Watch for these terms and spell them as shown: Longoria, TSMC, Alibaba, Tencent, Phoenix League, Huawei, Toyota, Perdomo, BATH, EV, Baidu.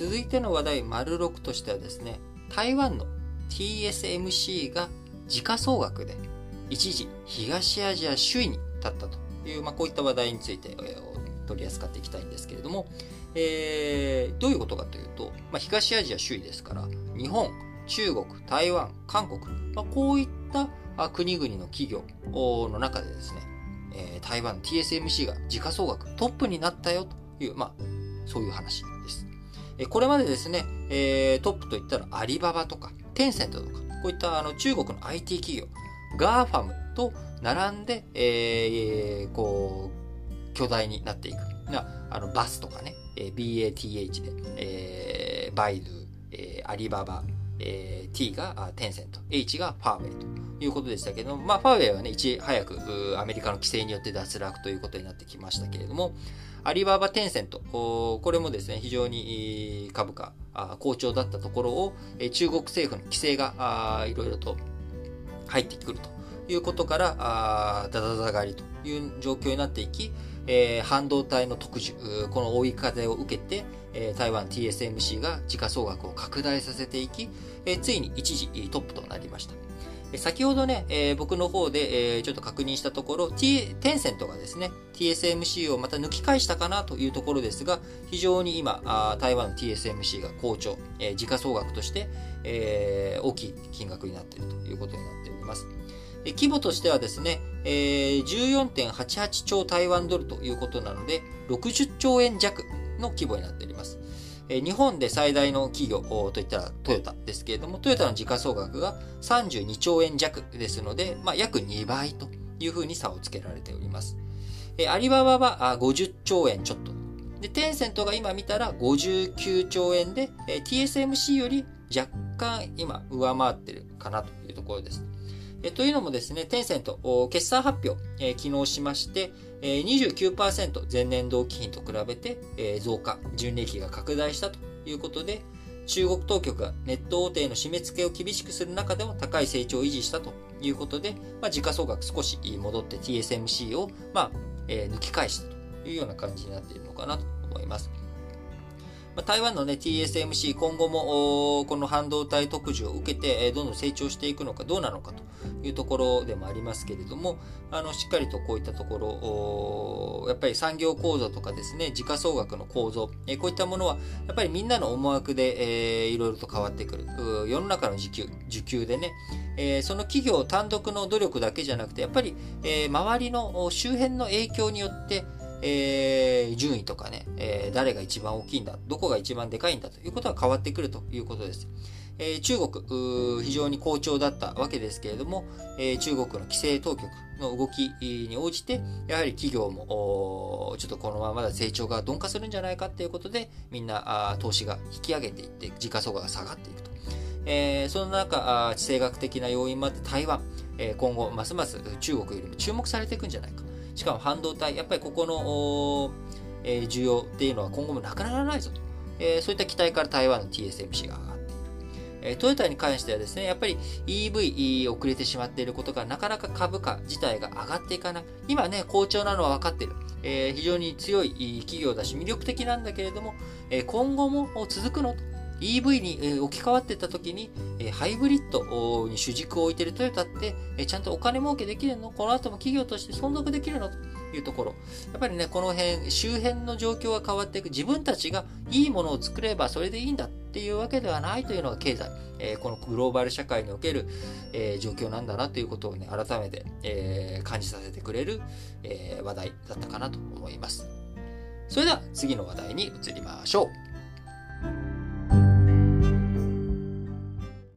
続いての話題 ⑥ としてはですね、台湾の TSMC が時価総額で一時東アジア首位に立ったという、こういった話題について取り扱っていきたいんですけれども、どういうことかというと、東アジア首位ですから、日本、中国、台湾、韓国、こういった国々の企業の中でですね、台湾 TSMC が時価総額トップになったよという、そういう話です。これまでですね、トップといったらアリババとかテンセントとか、こういった中国の IT 企業、ガーファムと並んで、巨大になっていく。バスとかね、BATH で、バイドゥ、アリババ、T がテンセント、H がファーウェイということでしたけども、ファーウェイはね、いち早くアメリカの規制によって脱落ということになってきましたけれども、アリババ、テンセント、これもですね、非常に株価好調だったところを、中国政府の規制がいろいろと入ってくるということから、ダダダ狩りという状況になっていき、半導体の特需、この追い風を受けて、台湾 TSMC が時価総額を拡大させていき、ついに一時トップとなりました。先ほどね、僕の方で、ちょっと確認したところ、テンセントがですね、TSMC をまた抜き返したかなというところですが、非常に今、台湾の TSMC が好調、時価総額として、大きい金額になっているということになっております。規模としてはですね、14.88 兆台湾ドルということなので、60兆円弱の規模になっております。日本で最大の企業といったらトヨタですけれども、トヨタの時価総額が32兆円弱ですので、約2倍というふうに差をつけられております。アリババは50兆円ちょっと。で、テンセントが今見たら59兆円で、TSMC より若干今上回ってるかなというところです。というのもですね、テンセント、決算発表、昨日しまして、29% 前年同期比と比べて、増加、純利益が拡大したということで、中国当局がネット大手への締め付けを厳しくする中でも高い成長を維持したということで、時価総額少し戻って TSMC を、抜き返したというような感じになっているのかなと思います。台湾のね、TSMC、今後もこの半導体特需を受けて、どんどん成長していくのかどうなのかというところでもありますけれども、しっかりとこういったところ、やっぱり産業構造とかですね、時価総額の構造、こういったものは、やっぱりみんなの思惑でいろいろと変わってくる。世の中の需給でね、その企業単独の努力だけじゃなくて、やっぱり周りの周辺の影響によって、順位とかね、誰が一番大きいんだ、どこが一番でかいんだということは変わってくるということです。中国、非常に好調だったわけですけれども、中国の規制当局の動きに応じて、やはり企業もちょっとこのままだ成長が鈍化するんじゃないかということで、みんな投資が引き上げていって、時価総額が下がっていくと。その中、地政学的な要因もあって台湾、今後ますます中国よりも注目されていくんじゃないか。しかも半導体、やっぱりここの、需要っていうのは今後もなくならないぞと、そういった期待から台湾の TSMC が上がっている。トヨタに関してはですね、やっぱり EV 遅れてしまっていることがなかなか株価自体が上がっていかない。今ね、好調なのは分かっている。非常に強い企業だし魅力的なんだけれども、今後も続くのと。EV に置き換わっていった時にハイブリッドに主軸を置いているトヨタってちゃんとお金儲けできるの？この後も企業として存続できるの？というところ、やっぱりね、この辺周辺の状況が変わっていく。自分たちがいいものを作ればそれでいいんだっていうわけではないというのが経済、このグローバル社会における状況なんだなということをね、改めて感じさせてくれる話題だったかなと思います。それでは次の話題に移りましょう。